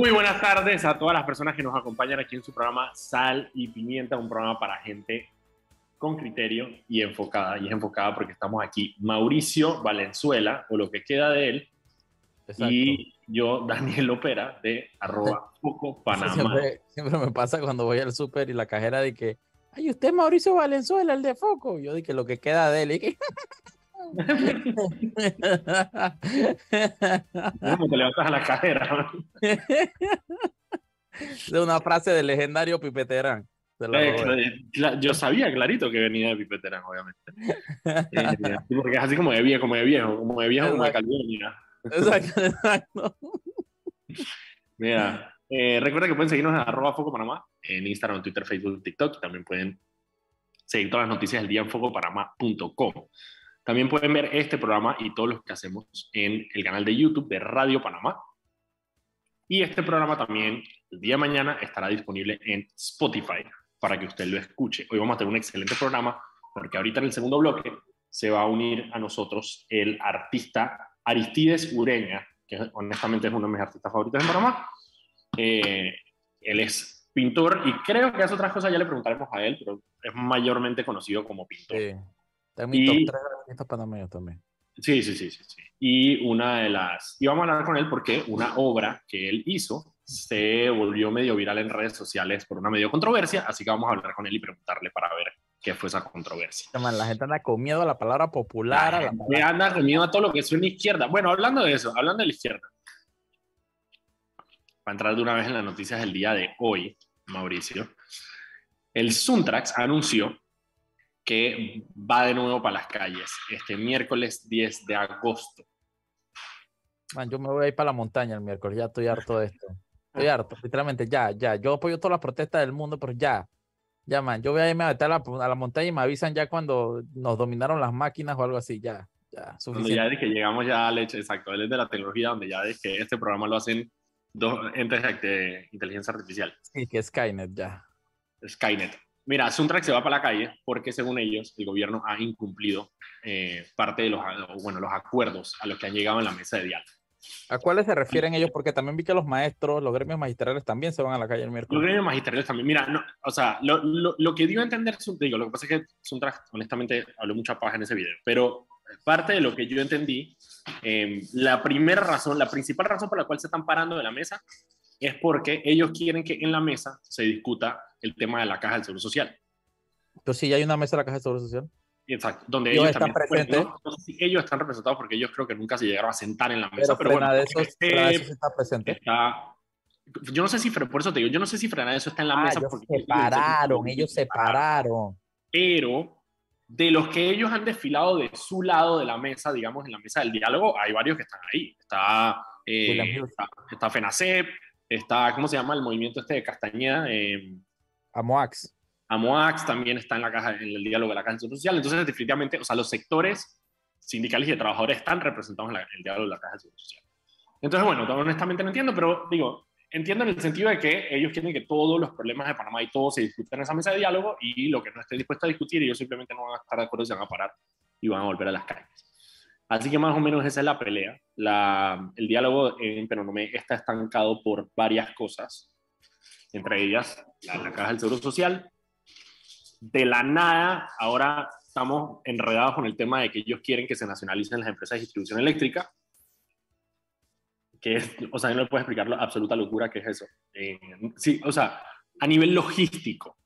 Muy buenas tardes a todas las personas que nos acompañan aquí en su programa Sal y Pimienta, un programa para gente con criterio y enfocada. Y es enfocada porque estamos aquí Mauricio Valenzuela, o lo que queda de él. Exacto. Y yo, Daniel Lopera, de Arroba Foco Panamá. Siempre me pasa cuando voy al súper y la cajera de que, ay, usted es Mauricio Valenzuela, el de Foco. Yo dije, lo que queda de él. Y que... ¿Cómo te levantas a la cajera? De una frase del legendario Pipeterán. Yo sabía clarito que venía de Pipeterán, obviamente. Porque es así como de viejo, una calidad. Exacto. Mira, recuerda que pueden seguirnos en arroba Foco Panamá, en Instagram, Twitter, Facebook, TikTok. También pueden seguir todas las noticias del día en focopanamá.com. También pueden ver este programa y todos los que hacemos en el canal de YouTube de Radio Panamá. Y este programa también, el día de mañana, estará disponible en Spotify para que usted lo escuche. Hoy vamos a tener un excelente programa porque ahorita en el segundo bloque se va a unir a nosotros el artista Aristides Ureña, que honestamente es uno de mis artistas favoritos en Panamá. Él es pintor y creo que hace otras cosas, ya le preguntaremos a él, pero es mayormente conocido como pintor. Sí, está en mi top 3 de artistas panameños también. Sí. Y vamos a hablar con él porque una obra que él hizo se volvió medio viral en redes sociales por una medio controversia, así que vamos a hablar con él y preguntarle para ver qué fue esa controversia. La gente anda con miedo a la palabra popular. Anda con miedo a todo lo que suena izquierda. Bueno, hablando de eso, hablando de la izquierda, para entrar de una vez en las noticias del día de hoy, Mauricio, el SUNTRACS anunció que va de nuevo para las calles este miércoles 10 de agosto. Man, yo me voy a ir para la montaña el miércoles, ya estoy harto de esto. Estoy harto, literalmente, ya. Yo apoyo todas las protestas del mundo, pero ya, man, yo voy a irme a meter a la montaña y me avisan ya cuando nos dominaron las máquinas o algo así, ya, suficiente. Cuando ya que llegamos ya al hecho, exacto, él es de la tecnología, donde ya es que este programa lo hacen dos entes de inteligencia artificial. Sí, que Skynet ya. Skynet. Mira, SUNTRACS se va para la calle porque, según ellos, el gobierno ha incumplido parte de los acuerdos a los que han llegado en la mesa de diálogo. ¿A cuáles se refieren ellos? Porque también vi que los maestros, los gremios magisteriales también se van a la calle el miércoles. Los gremios magisteriales también. Mira, no, o sea, lo que dio a entender, lo que pasa es que SUNTRACS, honestamente, habló mucha paja en ese video, pero parte de lo que yo entendí, la principal razón por la cual se están parando de la mesa es porque ellos quieren que en la mesa se discuta el tema de la Caja del Seguro Social. Entonces, ¿ya hay una mesa de la Caja del Seguro Social? Exacto, donde ellos están presentes. Ellos están representados porque ellos creo que nunca se llegaron a sentar en la mesa. Pero Frenadeso está presente. Yo no sé si, por eso te digo, yo no sé si Frenadeso está en la mesa. Ellos se separaron. Pero de los que ellos han desfilado de su lado de la mesa, digamos, en la mesa del diálogo, hay varios que están ahí. Está FENACEP, está, ¿cómo se llama el movimiento este de Castañeda? Amoax. Amoax también está en la caja, en el diálogo de la Caja Social. Entonces, definitivamente, o sea, los sectores sindicales y de trabajadores están representados en el diálogo de la Caja Social. Entonces, bueno, honestamente no entiendo, pero digo, entiendo en el sentido de que ellos quieren que todos los problemas de Panamá y todo se discutan en esa mesa de diálogo y lo que no esté dispuesto a discutir, ellos simplemente no van a estar de acuerdo, se van a parar y van a volver a las calles. Así que más o menos esa es la pelea. El diálogo en Penonomé está estancado por varias cosas, entre ellas la Caja del Seguro Social. De la nada, ahora estamos enredados con el tema de que ellos quieren que se nacionalicen las empresas de distribución eléctrica, que es, o sea, no le puedo explicar la absoluta locura que es eso. Sí, o sea, a nivel logístico,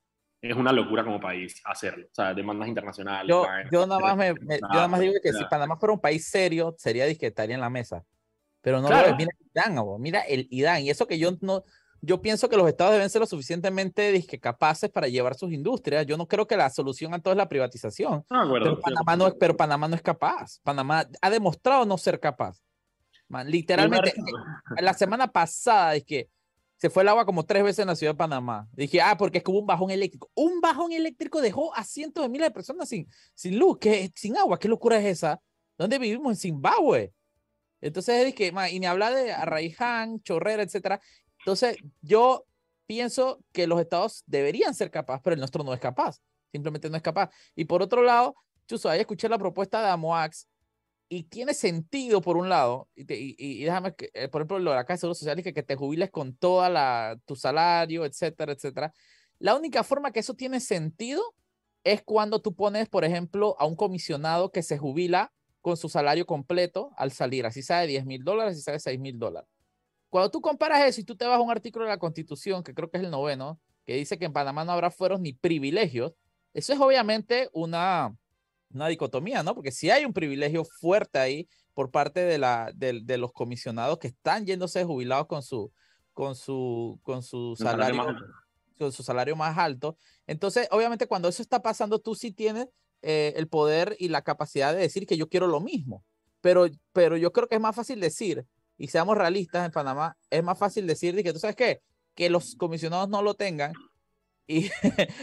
es una locura como país hacerlo. O sea, demandas internacionales. Yo nada más digo que si Panamá fuera un país serio, sería que estaría en la mesa. Pero no claro. Lo ves. Mira el IDAN, mira el IDAN. Y eso que yo pienso que los estados deben ser lo suficientemente capaces para llevar sus industrias. Yo no creo que la solución a todo es la privatización. No, bueno, pero Panamá no es capaz. Panamá ha demostrado no ser capaz. Man, literalmente, la semana pasada se fue el agua como 3 veces en la ciudad de Panamá. Dije, porque es que hubo un bajón eléctrico. Un bajón eléctrico dejó a cientos de miles de personas sin luz, sin agua. ¿Qué locura es esa? ¿Dónde vivimos? En Zimbabue. Entonces dije, y me habla de Arraiján, Chorrera, etcétera. Entonces yo pienso que los estados deberían ser capaces, pero el nuestro no es capaz. Simplemente no es capaz. Y por otro lado, Chuzo, ahí escuché la propuesta de Amoax. Y tiene sentido, por un lado, y déjame, por ejemplo, lo de la Caja de Seguro Social es que te jubiles con toda tu salario, etcétera, etcétera. La única forma que eso tiene sentido es cuando tú pones, por ejemplo, a un comisionado que se jubila con su salario completo al salir, así sea de $10,000, así sea de $6,000. Cuando tú comparas eso y tú te vas a un artículo de la Constitución, que creo que es el 9º, que dice que en Panamá no habrá fueros ni privilegios, eso es obviamente una dicotomía, ¿no? Porque sí hay un privilegio fuerte ahí por parte de los comisionados que están yéndose jubilados con su salario más alto. Entonces, obviamente, cuando eso está pasando, tú sí tienes el poder y la capacidad de decir que yo quiero lo mismo. Pero yo creo que es más fácil decir, y seamos realistas en Panamá, es más fácil decir que, ¿tú sabes qué? Que los comisionados no lo tengan. Y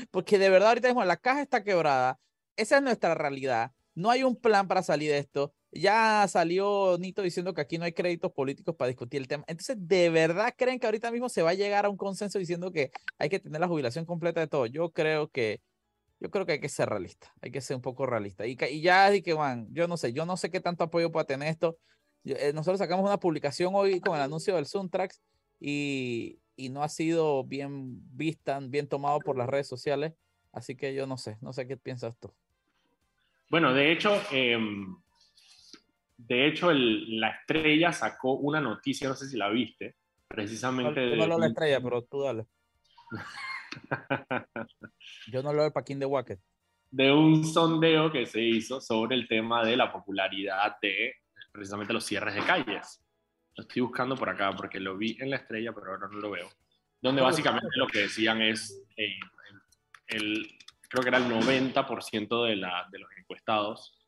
porque de verdad ahorita mismo la caja está quebrada. Esa es nuestra realidad. No hay un plan para salir de esto. Ya salió Nito diciendo que aquí no hay créditos políticos para discutir el tema. Entonces, ¿de verdad creen que ahorita mismo se va a llegar a un consenso diciendo que hay que tener la jubilación completa de todo? Yo creo que hay que ser realista. Hay que ser un poco realista. Y ya dije que, man, yo no sé qué tanto apoyo pueda tener esto. Nosotros sacamos una publicación hoy con el anuncio del SUNTRACS y no ha sido bien vista, bien tomado por las redes sociales. Así que yo no sé qué piensas tú. Bueno, de hecho la estrella sacó una noticia, no sé si la viste, precisamente. Yo no leo la estrella, pero tú dale. Yo no leo el Paquín de Wacker. De un sondeo que se hizo sobre el tema de la popularidad de precisamente los cierres de calles. Lo estoy buscando por acá porque lo vi en la estrella, pero ahora no lo veo. Donde básicamente lo que decían es... creo que era el 90% de los encuestados.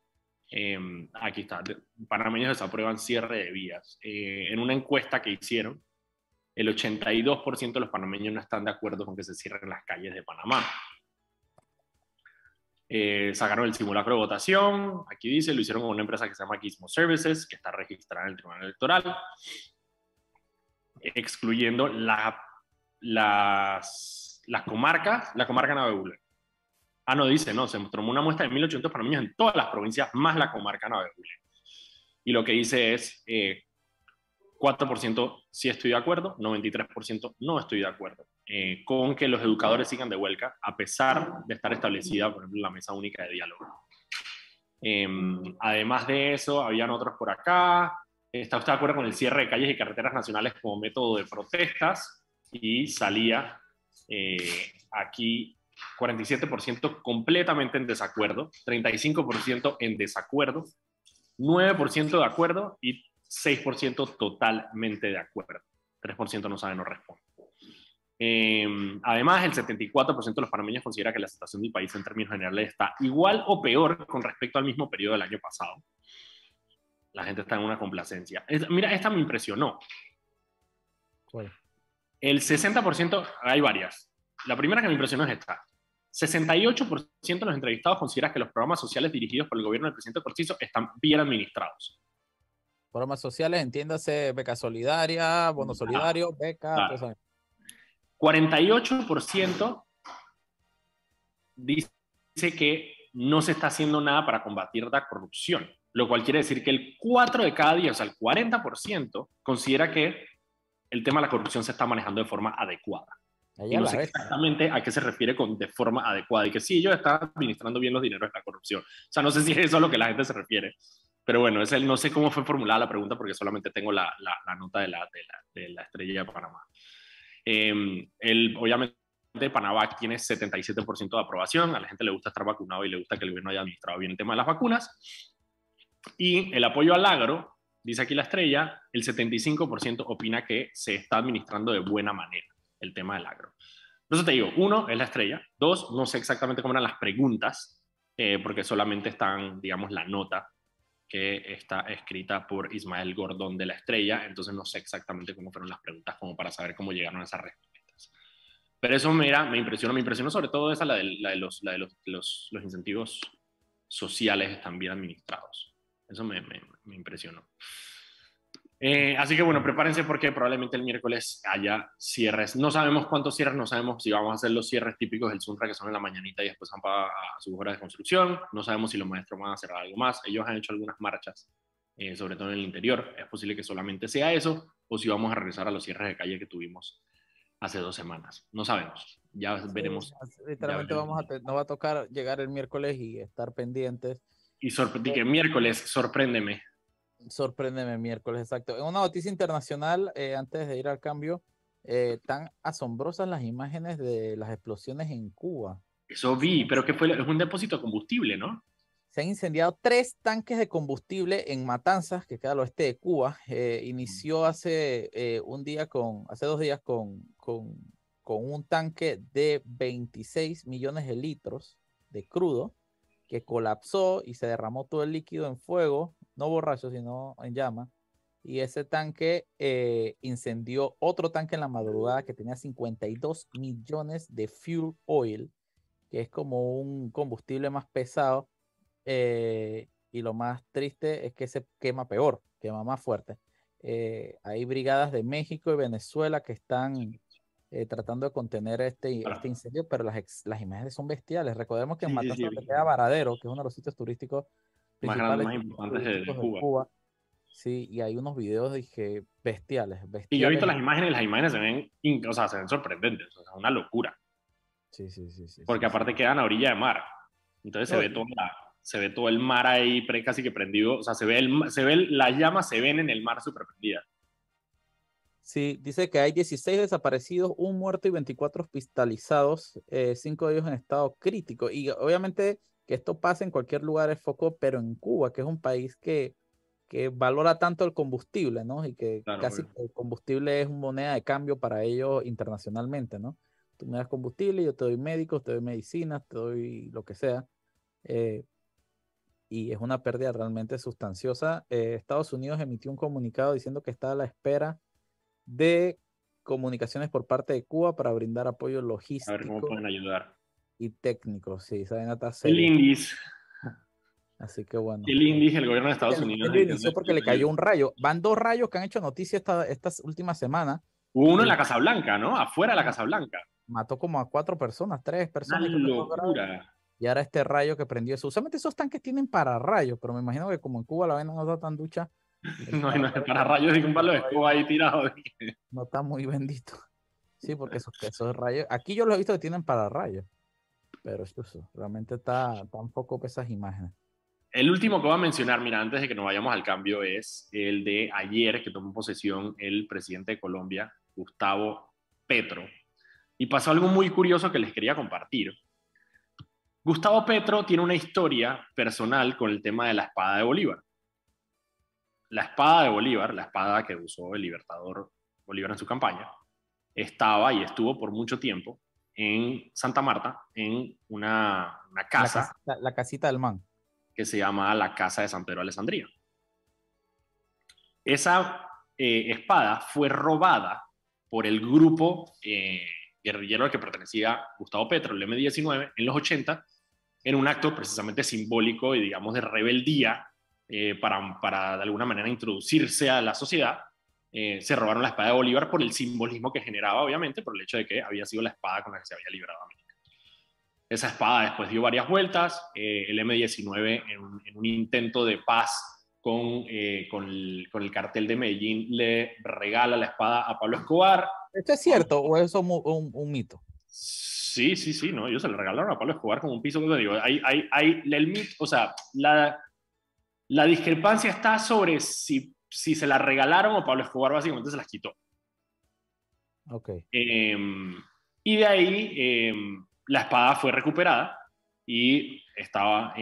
Aquí está, panameños desaprueban cierre de vías. En una encuesta que hicieron, el 82% de los panameños no están de acuerdo con que se cierren las calles de Panamá. Sacaron el simulacro de votación, aquí dice, lo hicieron con una empresa que se llama Gizmo Services, que está registrada en el Tribunal Electoral, excluyendo la comarca Navebulén. Ah, no, dice, no, se tomó una muestra de 1.800 panameños en todas las provincias, más la comarca Navebulén. Y lo que dice es, 4% sí estoy de acuerdo, 93% no estoy de acuerdo, con que los educadores sigan de huelga, a pesar de estar establecida, por ejemplo, la mesa única de diálogo. Además de eso, habían otros por acá. ¿Está usted de acuerdo con el cierre de calles y carreteras nacionales como método de protestas? Y salía... aquí 47% completamente en desacuerdo, 35% en desacuerdo, 9% de acuerdo y 6% totalmente de acuerdo. 3% no sabe, no responde. Además, el 74% de los panameños considera que la situación del país en términos generales está igual o peor con respecto al mismo periodo del año pasado. La gente está en una complacencia. Mira, esta me impresionó. Bueno. El 60%, hay varias. La primera que me impresionó es esta. 68% de los entrevistados considera que los programas sociales dirigidos por el gobierno del presidente Cortizo están bien administrados. Programas sociales, entiéndase, beca solidaria, bono solidario, beca... Claro. Pues, 48% dice que no se está haciendo nada para combatir la corrupción, lo cual quiere decir que el 4 de cada 10, o sea, el 40% considera que el tema de la corrupción se está manejando de forma adecuada. Y no sé exactamente a qué se refiere con de forma adecuada. Y que sí, ellos están administrando bien los dineros de la corrupción. O sea, no sé si eso es a lo que la gente se refiere. Pero bueno, no sé cómo fue formulada la pregunta porque solamente tengo la nota de la estrella de Panamá. Obviamente, Panamá tiene 77% de aprobación. A la gente le gusta estar vacunado y le gusta que el gobierno haya administrado bien el tema de las vacunas. Y el apoyo al agro... Dice aquí la estrella, el 75% opina que se está administrando de buena manera el tema del agro. Entonces te digo, 1, es la estrella. 2, no sé exactamente cómo eran las preguntas, porque solamente están, digamos, la nota que está escrita por Ismael Gordón de la estrella. Entonces no sé exactamente cómo fueron las preguntas, como para saber cómo llegaron a esas respuestas. Pero eso me impresionó sobre todo esa, la de los incentivos sociales están bien administrados. Eso me impresionó. Así que bueno, prepárense porque probablemente el miércoles haya cierres. No sabemos cuántos cierres, no sabemos si vamos a hacer los cierres típicos del Suntra que son en la mañanita y después van para sus horas de construcción. No sabemos si los maestros van a cerrar algo más. Ellos han hecho algunas marchas sobre todo en el interior. Es posible que solamente sea eso, o si vamos a regresar a los cierres de calle que tuvimos hace 2 semanas. No sabemos, ya sí, veremos. Literalmente ya veremos. Nos va a tocar llegar el miércoles y estar pendientes. Y que miércoles, sorpréndeme. Sorpréndeme miércoles, exacto. En una noticia internacional, antes de ir al cambio, tan asombrosas las imágenes de las explosiones en Cuba. Eso vi, pero que fue un depósito de combustible, ¿no? Se han incendiado 3 tanques de combustible en Matanzas, que queda al oeste de Cuba. Inició hace hace 2 días con un tanque de 26 millones de litros de crudo que colapsó y se derramó todo el líquido en fuego, no borracho, sino en llama. Y ese tanque incendió otro tanque en la madrugada que tenía 52 millones de fuel oil, que es como un combustible más pesado, y lo más triste es que se quema peor, quema más fuerte. Hay brigadas de México y Venezuela que están tratando de contener este incendio, pero las imágenes son bestiales. Recordemos que en Matanzas queda Varadero, que es uno de los sitios turísticos principales, más importantes de Cuba. Sí, y hay unos videos, dije, bestiales. Y yo he visto las imágenes se ven, se ven sorprendentes, o sea, una locura. Sí. Porque aparte quedan a orilla de mar, entonces se ve todo el mar ahí casi que prendido, o sea, las llamas se ven en el mar súper prendidas. Sí, dice que hay 16 desaparecidos, 1 muerto y 24 hospitalizados, 5 de ellos en estado crítico. Y obviamente que esto pasa en cualquier lugar es foco, pero en Cuba, que es un país que valora tanto el combustible, ¿no? Y que claro, casi el combustible es una moneda de cambio para ellos internacionalmente, ¿no? Tú me das combustible, yo te doy médicos, te doy medicinas, te doy lo que sea. Y es una pérdida realmente sustanciosa. Estados Unidos emitió un comunicado diciendo que está a la espera de comunicaciones por parte de Cuba para brindar apoyo logístico. A ver cómo pueden ayudar. Y técnico, sí, saben atarse. El INDIS. Así que bueno. El INDIS, el gobierno de Estados Unidos. El inició porque le cayó un rayo. Van 2 rayos que han hecho noticia esta última semana. Hubo uno en la Casa Blanca, ¿no? Afuera de la Casa Blanca. Mató como a 3 personas. Una locura. Y ahora este rayo que prendió eso. Usualmente esos tanques tienen pararrayos, pero me imagino que como en Cuba la vaina no está tan ducha. No, el pararrayos de un palo de escoba ahí tirado. No está muy bendito. Sí, porque esos rayos. Aquí yo los he visto que tienen pararrayos. Pero eso, realmente está un poco esas imágenes. El último que voy a mencionar, mira, antes de que nos vayamos al cambio, es el de ayer que tomó posesión el presidente de Colombia, Gustavo Petro. Y pasó algo muy curioso que les quería compartir. Gustavo Petro tiene una historia personal con el tema de la espada de Bolívar. La espada de Bolívar, la espada que usó el libertador Bolívar en su campaña, estaba y estuvo por mucho tiempo en Santa Marta, en una casa. La casita del man. Que se llama la Casa de San Pedro de Alessandría. Esa espada fue robada por el grupo guerrillero al que pertenecía Gustavo Petro, el M-19, en los 80, en un acto precisamente simbólico y, digamos, de rebeldía para de alguna manera introducirse a la sociedad. Se robaron la espada de Bolívar por el simbolismo que generaba, obviamente, por el hecho de que había sido la espada con la que se había liberado a América. Esa espada después dio varias vueltas, el M-19 en un intento de paz con el cartel de Medellín le regala la espada a Pablo Escobar. ¿Esto es cierto o es un mito? Sí, no, ellos se le regalaron a Pablo Escobar como un piso. Digo, hay el mito, o sea, la discrepancia está sobre si se la regalaron o Pablo Escobar básicamente se las quitó. Ok. Y de ahí... la espada fue recuperada y ha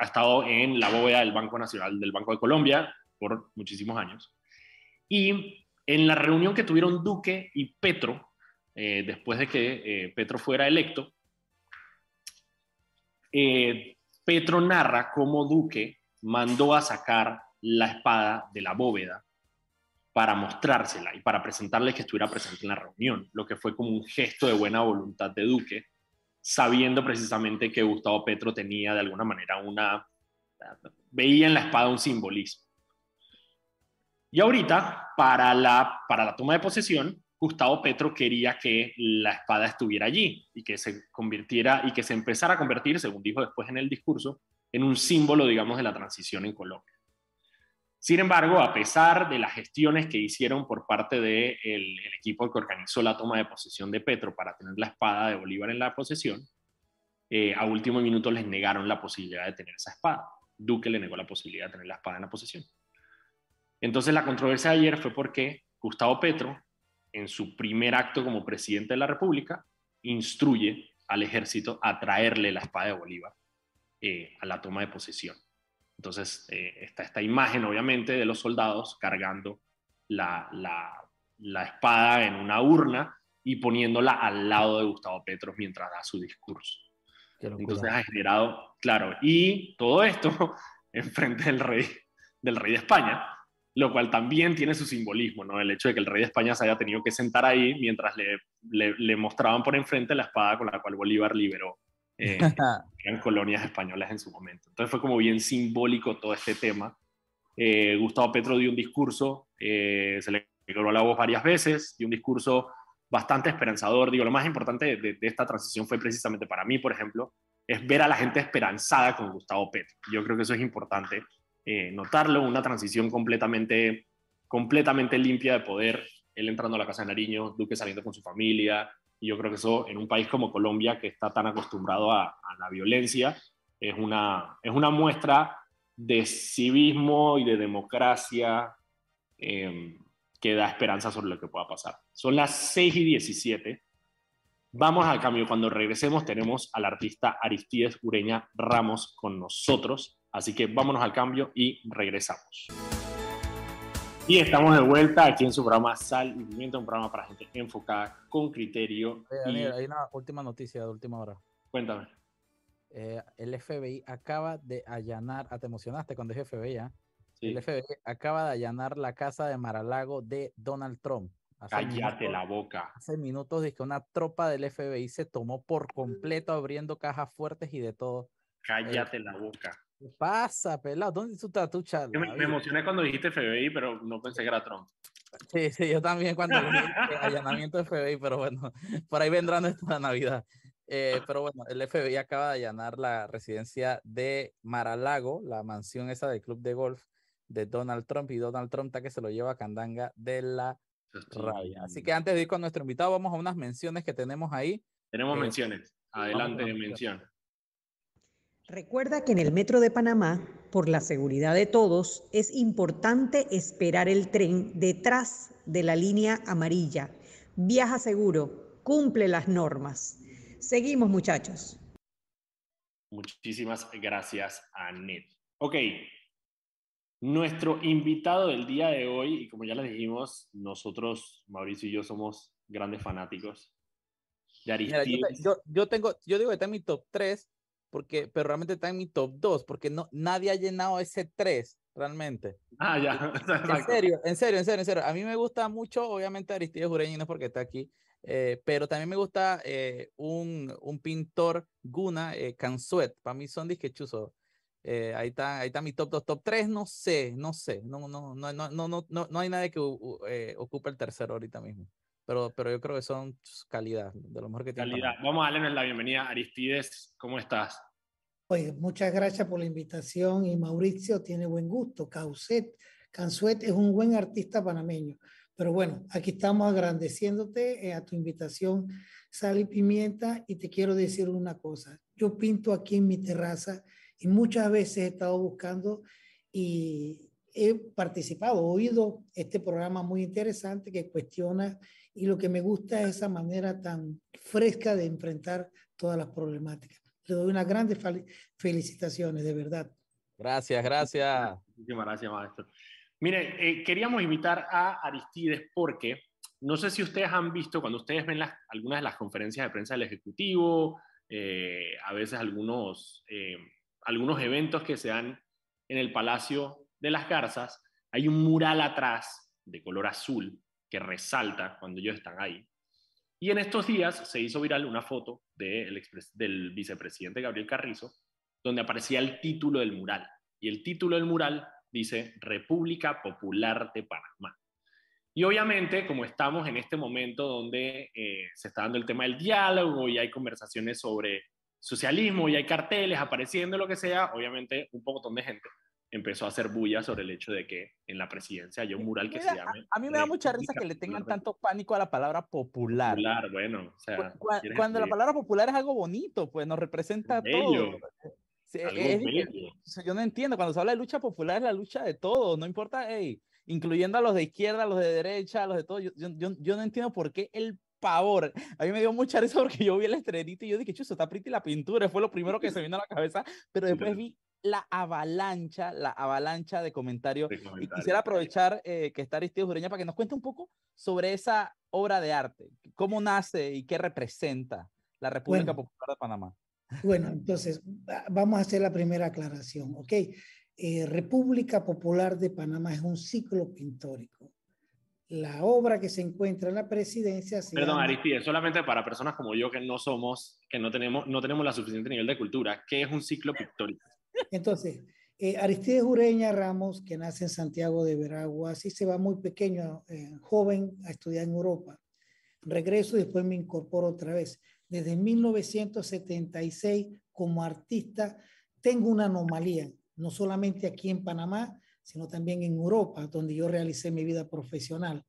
estado en la bóveda del Banco Nacional, del Banco de Colombia, por muchísimos años. Y en la reunión que tuvieron Duque y Petro, después de que Petro fuera electo, Petro narra cómo Duque mandó a sacar la espada de la bóveda para mostrársela y para presentarle que estuviera presente en la reunión, lo que fue como un gesto de buena voluntad de Duque, sabiendo precisamente que Gustavo Petro tenía de alguna manera veía en la espada un simbolismo. Y ahorita, para la toma de posesión, Gustavo Petro quería que la espada estuviera allí y que se convirtiera, y que se empezara a convertir, según dijo después en el discurso, en un símbolo, digamos, de la transición en Colombia. Sin embargo, a pesar de las gestiones que hicieron por parte del equipo que organizó la toma de posesión de Petro para tener la espada de Bolívar en la posesión, a último minuto les negaron la posibilidad de tener esa espada. Duque le negó la posibilidad de tener la espada en la posesión. Entonces la controversia de ayer fue porque Gustavo Petro, en su primer acto como presidente de la República, instruye al ejército a traerle la espada de Bolívar a la toma de posesión. Entonces está esta imagen, obviamente, de los soldados cargando la espada en una urna y poniéndola al lado de Gustavo Petro mientras da su discurso. Entonces ha generado, claro, y todo esto enfrente del rey de España, lo cual también tiene su simbolismo, ¿no? El hecho de que el rey de España se haya tenido que sentar ahí mientras le mostraban por enfrente la espada con la cual Bolívar liberó eran colonias españolas en su momento. Entonces fue como bien simbólico todo este tema. Gustavo Petro dio un discurso, se le quebró la voz varias veces, dio un discurso bastante esperanzador. Digo, lo más importante de esta transición fue precisamente para mí, por ejemplo, es ver a la gente esperanzada con Gustavo Petro. Yo creo que eso es importante notarlo, una transición completamente limpia de poder, él entrando a la Casa de Nariño, Duque saliendo con su familia, y yo creo que eso en un país como Colombia, que está tan acostumbrado a la violencia, es una muestra de civismo y de democracia que da esperanza sobre lo que pueda pasar. Son las 6:17. Vamos al cambio. Cuando regresemos tenemos al artista Aristides Ureña Ramos con nosotros. Así que vámonos al cambio y regresamos. Y estamos de vuelta aquí en su programa Sal y Pimienta, un programa para gente enfocada con criterio. Daniel, hay una última noticia de última hora. Cuéntame. El FBI acaba de allanar, te emocionaste cuando dije FBI, ¿eh? Sí. El FBI acaba de allanar la casa de Mar-a-Lago de Donald Trump. Cállate la boca. Hace minutos dice que una tropa del FBI se tomó por completo abriendo cajas fuertes y de todo. Cállate la boca. ¿Qué pasa, pelado? ¿Dónde tú estás, tú, Charla? Me emocioné cuando dijiste FBI, pero no pensé que era Trump. Sí, sí, yo también cuando dije allanamiento de FBI, pero bueno, por ahí vendrán esta Navidad. Pero bueno, el FBI acaba de allanar la residencia de Mar-a-Lago, la mansión esa del club de golf de Donald Trump, y Donald Trump está que se lo lleva a candanga de la rabia. Así que antes de ir con nuestro invitado, vamos a unas menciones que tenemos ahí. Tenemos menciones. Adelante, mención. Recuerda que en el metro de Panamá, por la seguridad de todos, es importante esperar el tren detrás de la línea amarilla. Viaja seguro, cumple las normas. Seguimos, muchachos. Muchísimas gracias, Anet. Ok, nuestro invitado del día de hoy, y como ya les dijimos, nosotros, Mauricio y yo, somos grandes fanáticos de Aristides. Mira, yo digo que está en mi top 3, pero realmente está en mi top 2, porque nadie ha llenado ese 3, realmente. Ah, ya. En serio. A mí me gusta mucho, obviamente, Aristides Ureña, no es porque está aquí, pero también me gusta un pintor Guna, Cansuet. Para mí son disquechusos. Ahí está mi top 2. Top 3, no sé. No hay nadie que ocupe el tercero ahorita mismo. Pero yo creo que son calidad, de lo mejor que tiene. Calidad. Vamos a darle la bienvenida a Aristides. ¿Cómo estás? Oye, muchas gracias por la invitación. Y Mauricio tiene buen gusto. Cansuet es un buen artista panameño. Pero bueno, aquí estamos agradeciéndote a tu invitación, Sal y Pimienta. Y te quiero decir una cosa. Yo pinto aquí en mi terraza y muchas veces he estado buscando y he participado, he oído este programa muy interesante que cuestiona, y lo que me gusta es esa manera tan fresca de enfrentar todas las problemáticas. Le doy unas grandes felicitaciones, de verdad. Gracias. Muchísimas gracias, maestro. Mire, queríamos invitar a Aristides porque no sé si ustedes han visto, cuando ustedes ven algunas de las conferencias de prensa del Ejecutivo, a veces algunos eventos que se dan en el Palacio de las Garzas, hay un mural atrás de color azul que resalta cuando ellos están ahí. Y en estos días se hizo viral una foto del vicepresidente Gabriel Carrizo, donde aparecía el título del mural. Y el título del mural dice República Popular de Panamá. Y obviamente, como estamos en este momento donde se está dando el tema del diálogo y hay conversaciones sobre socialismo y hay carteles apareciendo, lo que sea, obviamente un pocotón de gente empezó a hacer bulla sobre el hecho de que en la presidencia hay un mural que se llama... A mí me da mucha risa que le tengan tanto pánico a la palabra popular. Popular, bueno, o sea... Cuando la palabra popular es algo bonito, pues nos representa todo. Sí, yo no entiendo, cuando se habla de lucha popular es la lucha de todos, no importa, incluyendo a los de izquierda, a los de derecha, a los de todo, yo no entiendo por qué el pavor. A mí me dio mucha risa porque yo vi el estrenito y yo dije, chuzo, está pretty la pintura, fue lo primero que se me vino a la cabeza, pero después vi la avalancha de comentarios, y quisiera aprovechar que está Aristides Ureña para que nos cuente un poco sobre esa obra de arte, cómo nace y qué representa la República Popular de Panamá. Bueno, entonces vamos a hacer la primera aclaración, ¿ok? República Popular de Panamá es un ciclo pintórico. La obra que se encuentra en la presidencia se llama... Aristides, solamente para personas como yo que no somos, que no tenemos la suficiente nivel de cultura, ¿qué es un ciclo pictórico? Entonces, Aristides Ureña Ramos, que nace en Santiago de Veraguas, y se va muy pequeño, joven, a estudiar en Europa. Regreso y después me incorporo otra vez. Desde 1976, como artista, tengo una anomalía, no solamente aquí en Panamá, sino también en Europa, donde yo realicé mi vida profesional.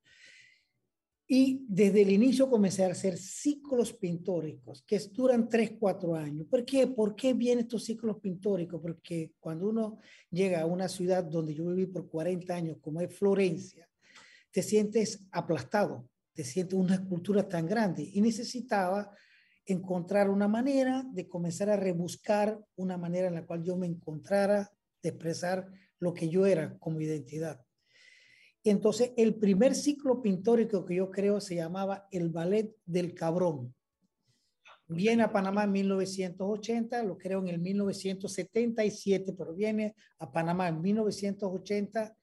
Y desde el inicio comencé a hacer ciclos pintóricos que duran 3 a 4 años. ¿Por qué? ¿Por qué vienen estos ciclos pintóricos? Porque cuando uno llega a una ciudad donde yo viví por 40 años, como es Florencia, te sientes aplastado, te sientes una cultura tan grande y necesitaba encontrar una manera de comenzar a rebuscar una manera en la cual yo me encontrara de expresar lo que yo era como identidad. Entonces, el primer ciclo pintórico que yo creo se llamaba el Ballet del Cabrón. Viene a Panamá en 1980, lo creo en el 1977, pero viene a Panamá en 1980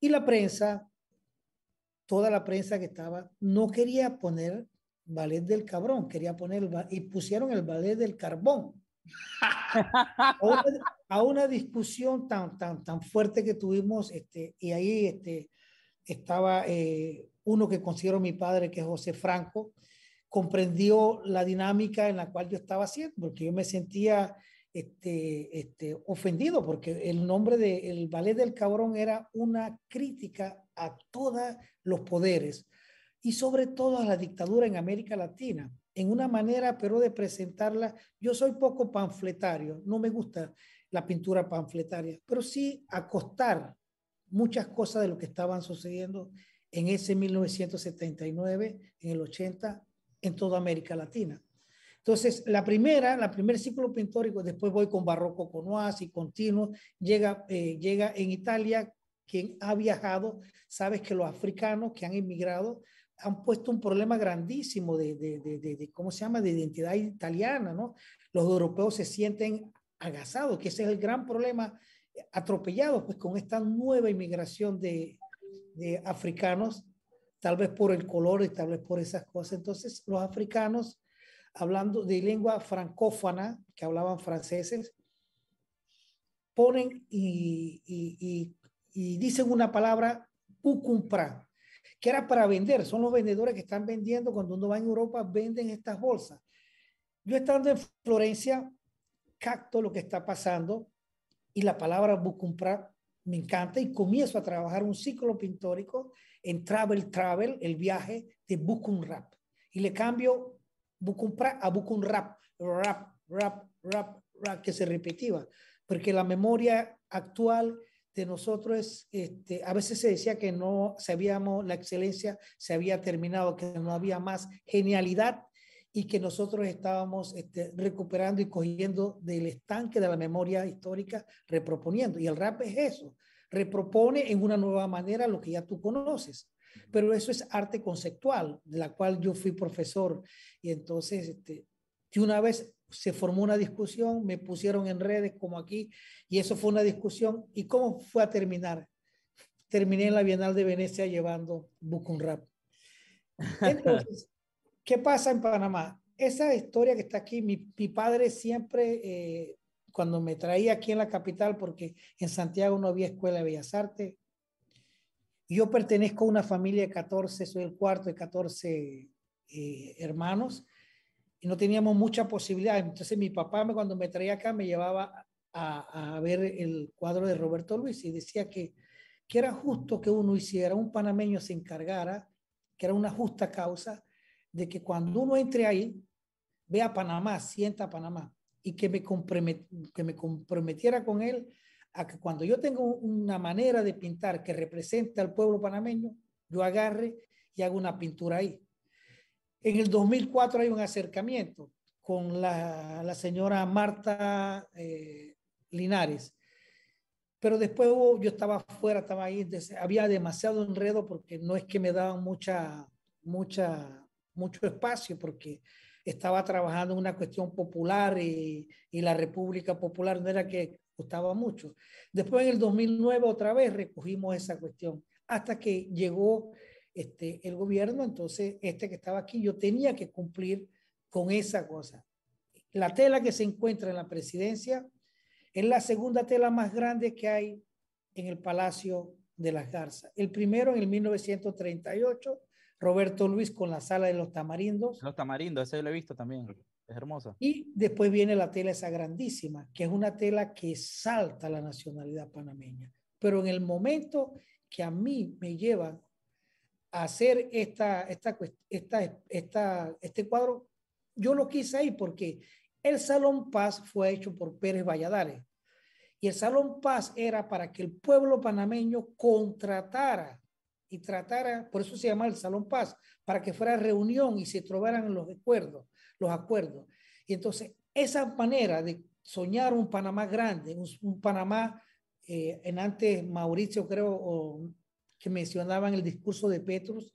y la prensa, toda la prensa que estaba, no quería poner Ballet del Cabrón, quería poner y pusieron el Ballet del Carbón. A una discusión tan fuerte que tuvimos, y ahí estaba uno que considero mi padre, que es José Franco, comprendió la dinámica en la cual yo estaba haciendo, porque yo me sentía ofendido, porque el nombre del Ballet del Cabrón era una crítica a todos los poderes y sobre todo a la dictadura en América Latina, en una manera pero de presentarla. Yo soy poco panfletario, no me gusta la pintura panfletaria, pero sí acostar muchas cosas de lo que estaban sucediendo en ese 1979, en el 80, en toda América Latina. Entonces, la primer ciclo pintórico, después voy con barroco, con oasi, continuo, llega en Italia. Quien ha viajado, sabes que los africanos que han emigrado han puesto un problema grandísimo de identidad italiana, ¿no? Los europeos se sienten agasados, que ese es el gran problema, atropellados pues con esta nueva inmigración de africanos, tal vez por el color y tal vez por esas cosas. Entonces los africanos, hablando de lengua francófona, que hablaban franceses, ponen y dicen una palabra, Bukum Rap, que era para vender. Son los vendedores que están vendiendo. Cuando uno va en Europa, venden estas bolsas. Yo estando en Florencia, capto lo que está pasando y la palabra Bukum Rap me encanta y comienzo a trabajar un ciclo pintórico en Travel, el viaje de Bukum Rap. Y le cambio Bukum Rap a Bukum Rap, rap, que se repetía. Porque la memoria actual de nosotros, a veces se decía que no sabíamos, la excelencia se había terminado, que no había más genialidad y que nosotros estábamos recuperando y cogiendo del estanque de la memoria histórica, reproponiendo. Y el rap es eso, repropone en una nueva manera lo que ya tú conoces. Pero eso es arte conceptual, de la cual yo fui profesor. Y entonces, una vez se formó una discusión, me pusieron en redes como aquí, y eso fue una discusión. ¿Y cómo fue a terminar? Terminé en la Bienal de Venecia llevando Bukum Rap. Entonces, ¿qué pasa en Panamá? Esa historia que está aquí, mi padre siempre, cuando me traía aquí en la capital, porque en Santiago no había escuela de Bellas Artes, yo pertenezco a una familia de 14, soy el cuarto de 14 hermanos, y no teníamos mucha posibilidad. Entonces mi papá cuando me traía acá me llevaba a ver el cuadro de Roberto Lewis y decía que era justo que uno hiciera, un panameño se encargara, que era una justa causa, de que cuando uno entre ahí, vea Panamá, sienta Panamá, y que me comprometiera con él a que cuando yo tengo una manera de pintar que represente al pueblo panameño, yo agarre y hago una pintura ahí. En el 2004 hay un acercamiento con la señora Marta Linares, pero después yo estaba afuera, estaba ahí, había demasiado enredo porque no es que me daban mucho espacio, porque estaba trabajando en una cuestión popular y la República Popular no era que gustaba mucho. Después en el 2009 otra vez recogimos esa cuestión hasta que llegó el gobierno, entonces que estaba aquí, yo tenía que cumplir con esa cosa. La tela que se encuentra en la presidencia es la segunda tela más grande que hay en el Palacio de las Garzas. El primero en el 1938, Roberto Lewis con la Sala de los Tamarindos. Los Tamarindos, ese lo he visto también, es hermosa. Y después viene la tela esa grandísima, que es una tela que salta la nacionalidad panameña. Pero en el momento que a mí me lleva a hacer este cuadro, yo lo quise ahí porque el Salón Paz fue hecho por Pérez Valladares y el Salón Paz era para que el pueblo panameño contratara y tratara, por eso se llama el Salón Paz, para que fuera reunión y se trobaran los acuerdos. Y entonces esa manera de soñar un Panamá grande, un Panamá, en antes Mauricio creo que mencionaba en el discurso de Petrus,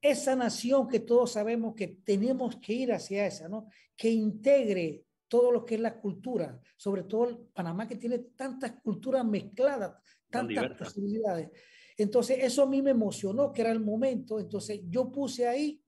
esa nación que todos sabemos que tenemos que ir hacia esa, ¿no? Que integre todo lo que es la cultura, sobre todo el Panamá que tiene tantas culturas mezcladas, tantas posibilidades. Entonces, eso a mí me emocionó, que era el momento. Entonces, yo puse ahí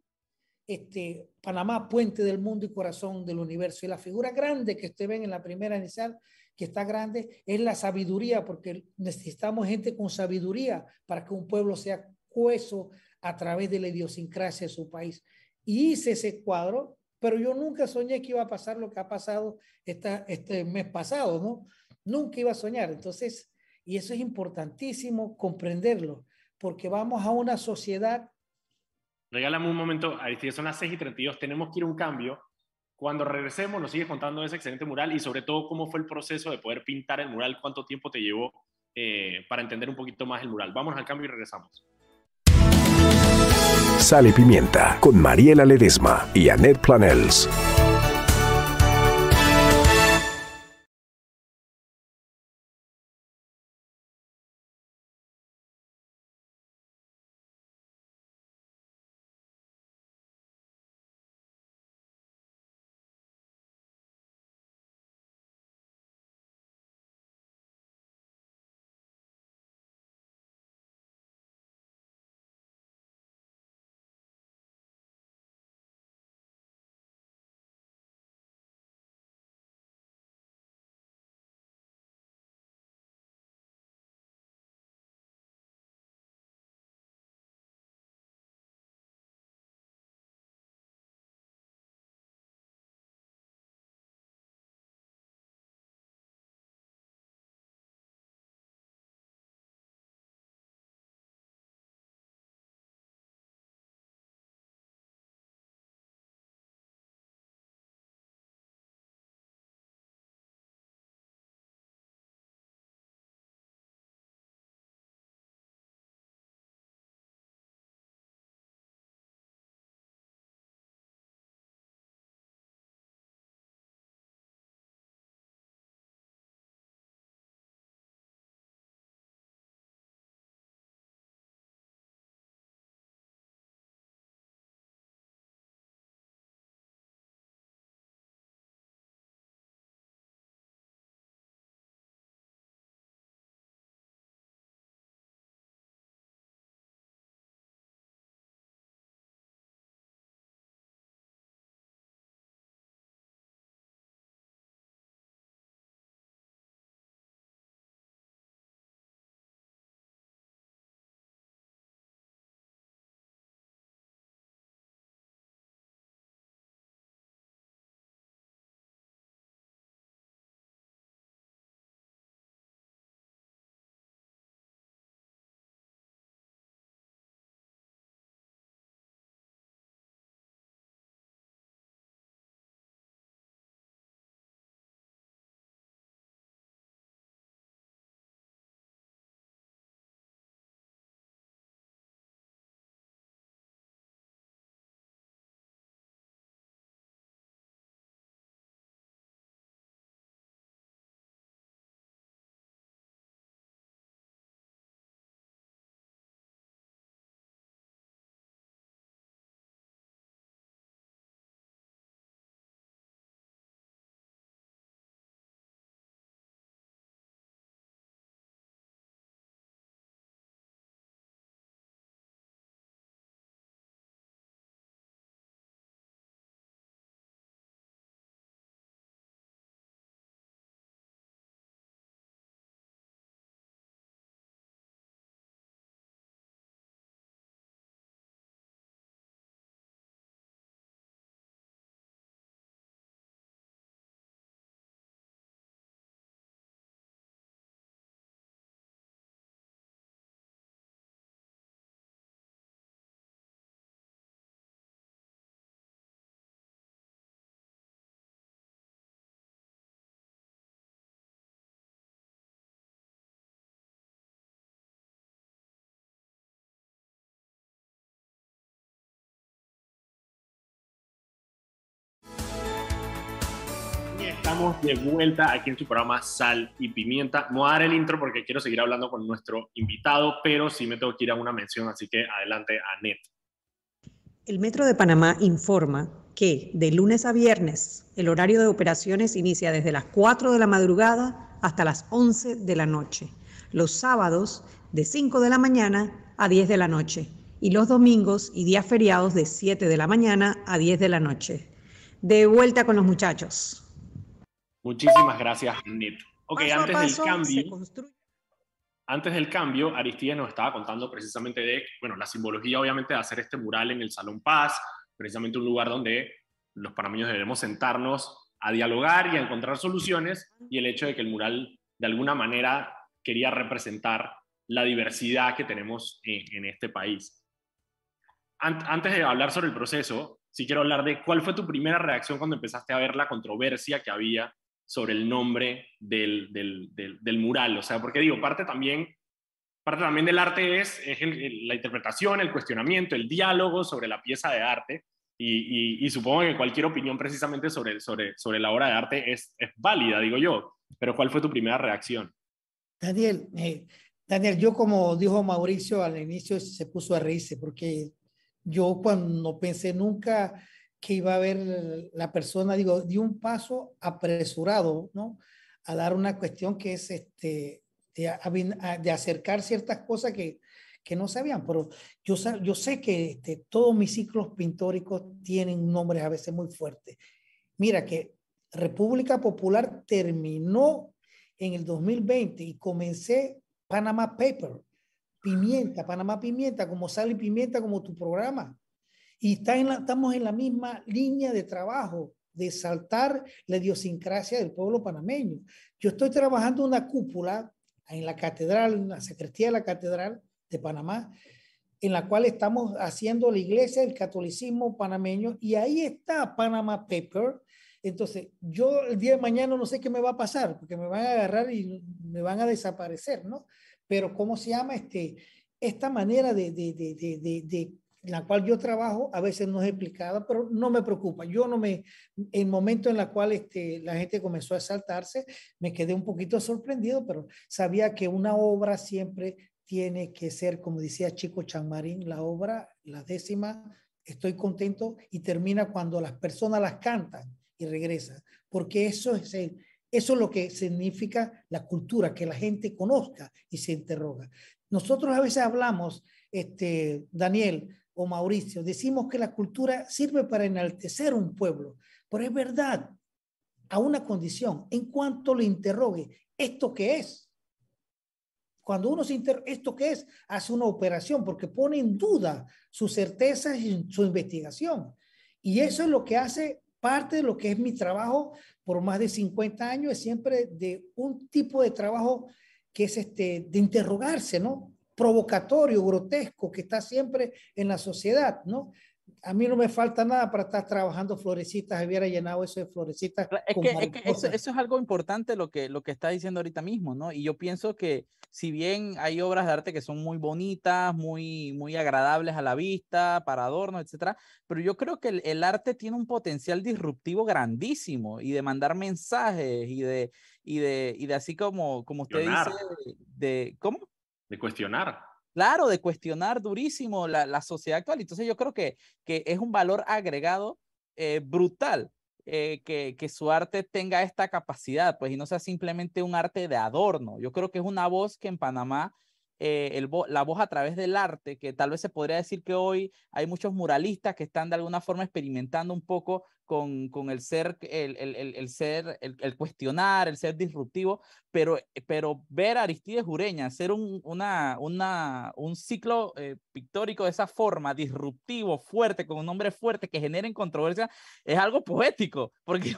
Panamá, puente del mundo y corazón del universo. Y la figura grande que usted ven en la primera inicial, que está grande, es la sabiduría, porque necesitamos gente con sabiduría para que un pueblo sea coheso a través de la idiosincrasia de su país. Y hice ese cuadro, pero yo nunca soñé que iba a pasar lo que ha pasado este mes pasado, ¿no? Nunca iba a soñar. Entonces, y eso es importantísimo comprenderlo, porque vamos a una sociedad. Regálame un momento, Aristides, son las 6:32, tenemos que ir a un cambio. Cuando regresemos nos sigues contando ese excelente mural y sobre todo cómo fue el proceso de poder pintar el mural, cuánto tiempo te llevó para entender un poquito más el mural. Vamos al cambio y regresamos. Sal y Pimienta con Mariela Ledesma y Annette Planels. Estamos de vuelta aquí en su programa Sal y Pimienta. No voy a dar el intro porque quiero seguir hablando con nuestro invitado, pero sí me tengo que ir a una mención, así que adelante, Anet. El Metro de Panamá informa que de lunes a viernes el horario de operaciones inicia desde las 4 de la madrugada hasta las 11 de la noche. Los sábados de 5 de la mañana a 10 de la noche y los domingos y días feriados de 7 de la mañana a 10 de la noche. De vuelta con los muchachos. Muchísimas gracias, Neto. Ok, antes del cambio, Aristides nos estaba contando precisamente de, bueno, la simbología obviamente de hacer este mural en el Salón Paz, precisamente un lugar donde los panameños debemos sentarnos a dialogar y a encontrar soluciones, y el hecho de que el mural de alguna manera quería representar la diversidad que tenemos en este país. Antes de hablar sobre el proceso, sí quiero hablar de cuál fue tu primera reacción cuando empezaste a ver la controversia que había sobre el nombre del mural. O sea, porque digo, parte también del arte es la interpretación, el cuestionamiento, el diálogo sobre la pieza de arte, y supongo que cualquier opinión precisamente sobre la obra de arte es válida, digo yo. Pero ¿cuál fue tu primera reacción? Daniel, yo, como dijo Mauricio al inicio, se puso a reírse, porque yo cuando no pensé nunca que iba a haber la persona, digo, di un paso apresurado, ¿no? A dar una cuestión que es de acercar ciertas cosas que no sabían, pero yo sé que todos mis ciclos pintóricos tienen nombres a veces muy fuertes. Mira que República Popular terminó en el 2020 y comencé Panama Paper, Pimienta, Panamá Pimienta, como Sal y Pimienta, como tu programa. Y estamos en la misma línea de trabajo, de saltar la idiosincrasia del pueblo panameño. Yo estoy trabajando una cúpula en la catedral, en la sacristía de la catedral de Panamá, en la cual estamos haciendo la iglesia del catolicismo panameño, y ahí está Panama Paper. Entonces, yo el día de mañana no sé qué me va a pasar, porque me van a agarrar y me van a desaparecer, ¿no? Pero ¿cómo se llama esta manera de la cual yo trabajo? A veces no es explicada, pero no me preocupa. Yo no me... El momento en el cual la gente comenzó a saltarse, me quedé un poquito sorprendido, pero sabía que una obra siempre tiene que ser, como decía Chico Chamarín, la obra, la décima, estoy contento, y termina cuando las personas las cantan y regresan, porque eso es lo que significa la cultura, que la gente conozca y se interroga. Nosotros a veces hablamos, Daniel o Mauricio, decimos que la cultura sirve para enaltecer un pueblo, pero es verdad, a una condición: en cuanto lo interrogue, ¿esto qué es? Cuando uno se interroga, ¿esto qué es?, hace una operación, porque pone en duda sus certezas y su investigación. Y eso es lo que hace parte de lo que es mi trabajo por más de 50 años, es siempre de un tipo de trabajo que es de interrogarse, ¿no? Provocatorio, grotesco, que está siempre en la sociedad, ¿no? A mí no me falta nada para estar trabajando Florecitas, hubiera llenado eso de Florecitas. Es que eso es algo importante lo que está diciendo ahorita mismo, ¿no? Y yo pienso que si bien hay obras de arte que son muy bonitas, muy, muy agradables a la vista, para adornos, etcétera, pero yo creo que el arte tiene un potencial disruptivo grandísimo, y de mandar mensajes y de así como usted dice, ¿cómo? De cuestionar. Claro, de cuestionar durísimo la sociedad actual. Entonces yo creo que es un valor agregado brutal que su arte tenga esta capacidad, pues, y no sea simplemente un arte de adorno. Yo creo que es una voz que en Panamá, la voz a través del arte, que tal vez se podría decir que hoy hay muchos muralistas que están de alguna forma experimentando un poco con el cuestionar, el ser disruptivo, pero ver a Aristides Ureña hacer un ciclo pictórico de esa forma, disruptivo, fuerte, con un nombre fuerte, que generen controversia, es algo poético, porque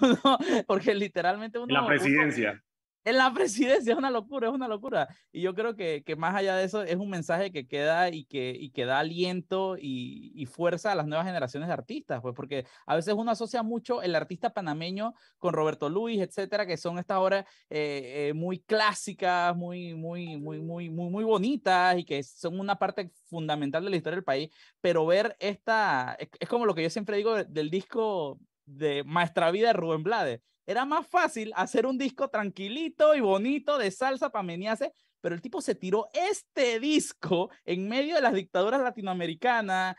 literalmente uno... La presidencia. En la presidencia, es una locura. Y yo creo que más allá de eso, es un mensaje que queda y que da aliento y fuerza a las nuevas generaciones de artistas, pues, porque a veces uno asocia mucho el artista panameño con Roberto Lewis, etcétera, que son estas obras muy clásicas, muy bonitas, y que son una parte fundamental de la historia del país. Pero ver es como lo que yo siempre digo del disco de Maestra Vida de Rubén Blades. Era más fácil hacer un disco tranquilito y bonito de salsa para menearse, pero el tipo se tiró este disco en medio de las dictaduras latinoamericanas,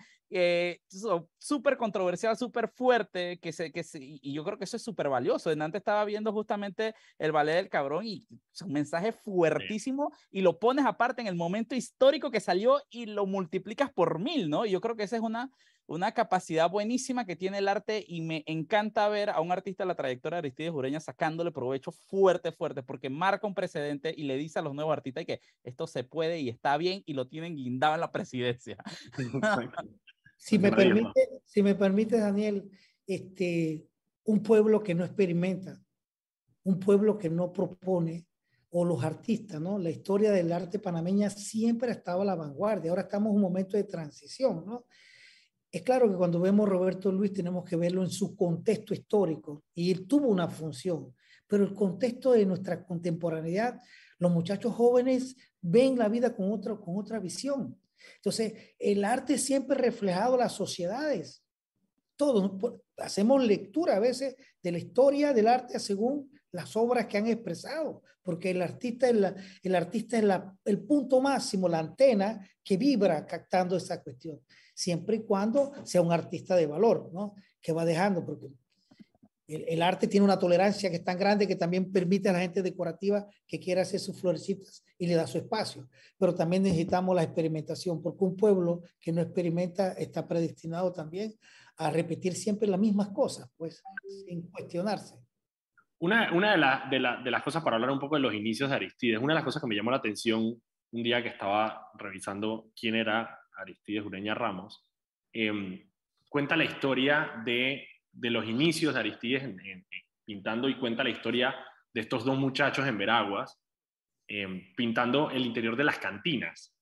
súper controversial, súper fuerte, y yo creo que eso es súper valioso. Antes estaba viendo justamente el Ballet del Cabrón y es un mensaje fuertísimo, y lo pones aparte en el momento histórico que salió y lo multiplicas por 1000, ¿no? Y yo creo que esa es una capacidad buenísima que tiene el arte, y me encanta ver a un artista de la trayectoria de Aristides Ureña sacándole provecho fuerte, fuerte, porque marca un precedente y le dice a los nuevos artistas que esto se puede y está bien, y lo tienen guindado en la presidencia. Si me permite, Daniel, un pueblo que no experimenta, un pueblo que no propone, o los artistas, ¿no? La historia del arte panameña siempre ha estado a la vanguardia. Ahora estamos en un momento de transición, ¿no? Es claro que cuando vemos Roberto Lewis tenemos que verlo en su contexto histórico, y él tuvo una función, pero el contexto de nuestra contemporaneidad, los muchachos jóvenes ven la vida con otra visión. Entonces, el arte siempre ha reflejado las sociedades. Todos hacemos lectura a veces de la historia del arte según las obras que han expresado, porque el artista es el punto máximo, la antena que vibra captando esa cuestión, siempre y cuando sea un artista de valor, ¿no? Que va dejando, porque el arte tiene una tolerancia que es tan grande que también permite a la gente decorativa que quiera hacer sus florecitas y le da su espacio. Pero también necesitamos la experimentación, porque un pueblo que no experimenta está predestinado también a repetir siempre las mismas cosas, pues, sin cuestionarse. Una de las cosas, para hablar un poco de los inicios de Aristides, una de las cosas que me llamó la atención un día que estaba revisando quién era Aristides Ureña Ramos, cuenta la historia de los inicios de Aristides pintando, y cuenta la historia de estos dos muchachos en Veraguas pintando el interior de las cantinas,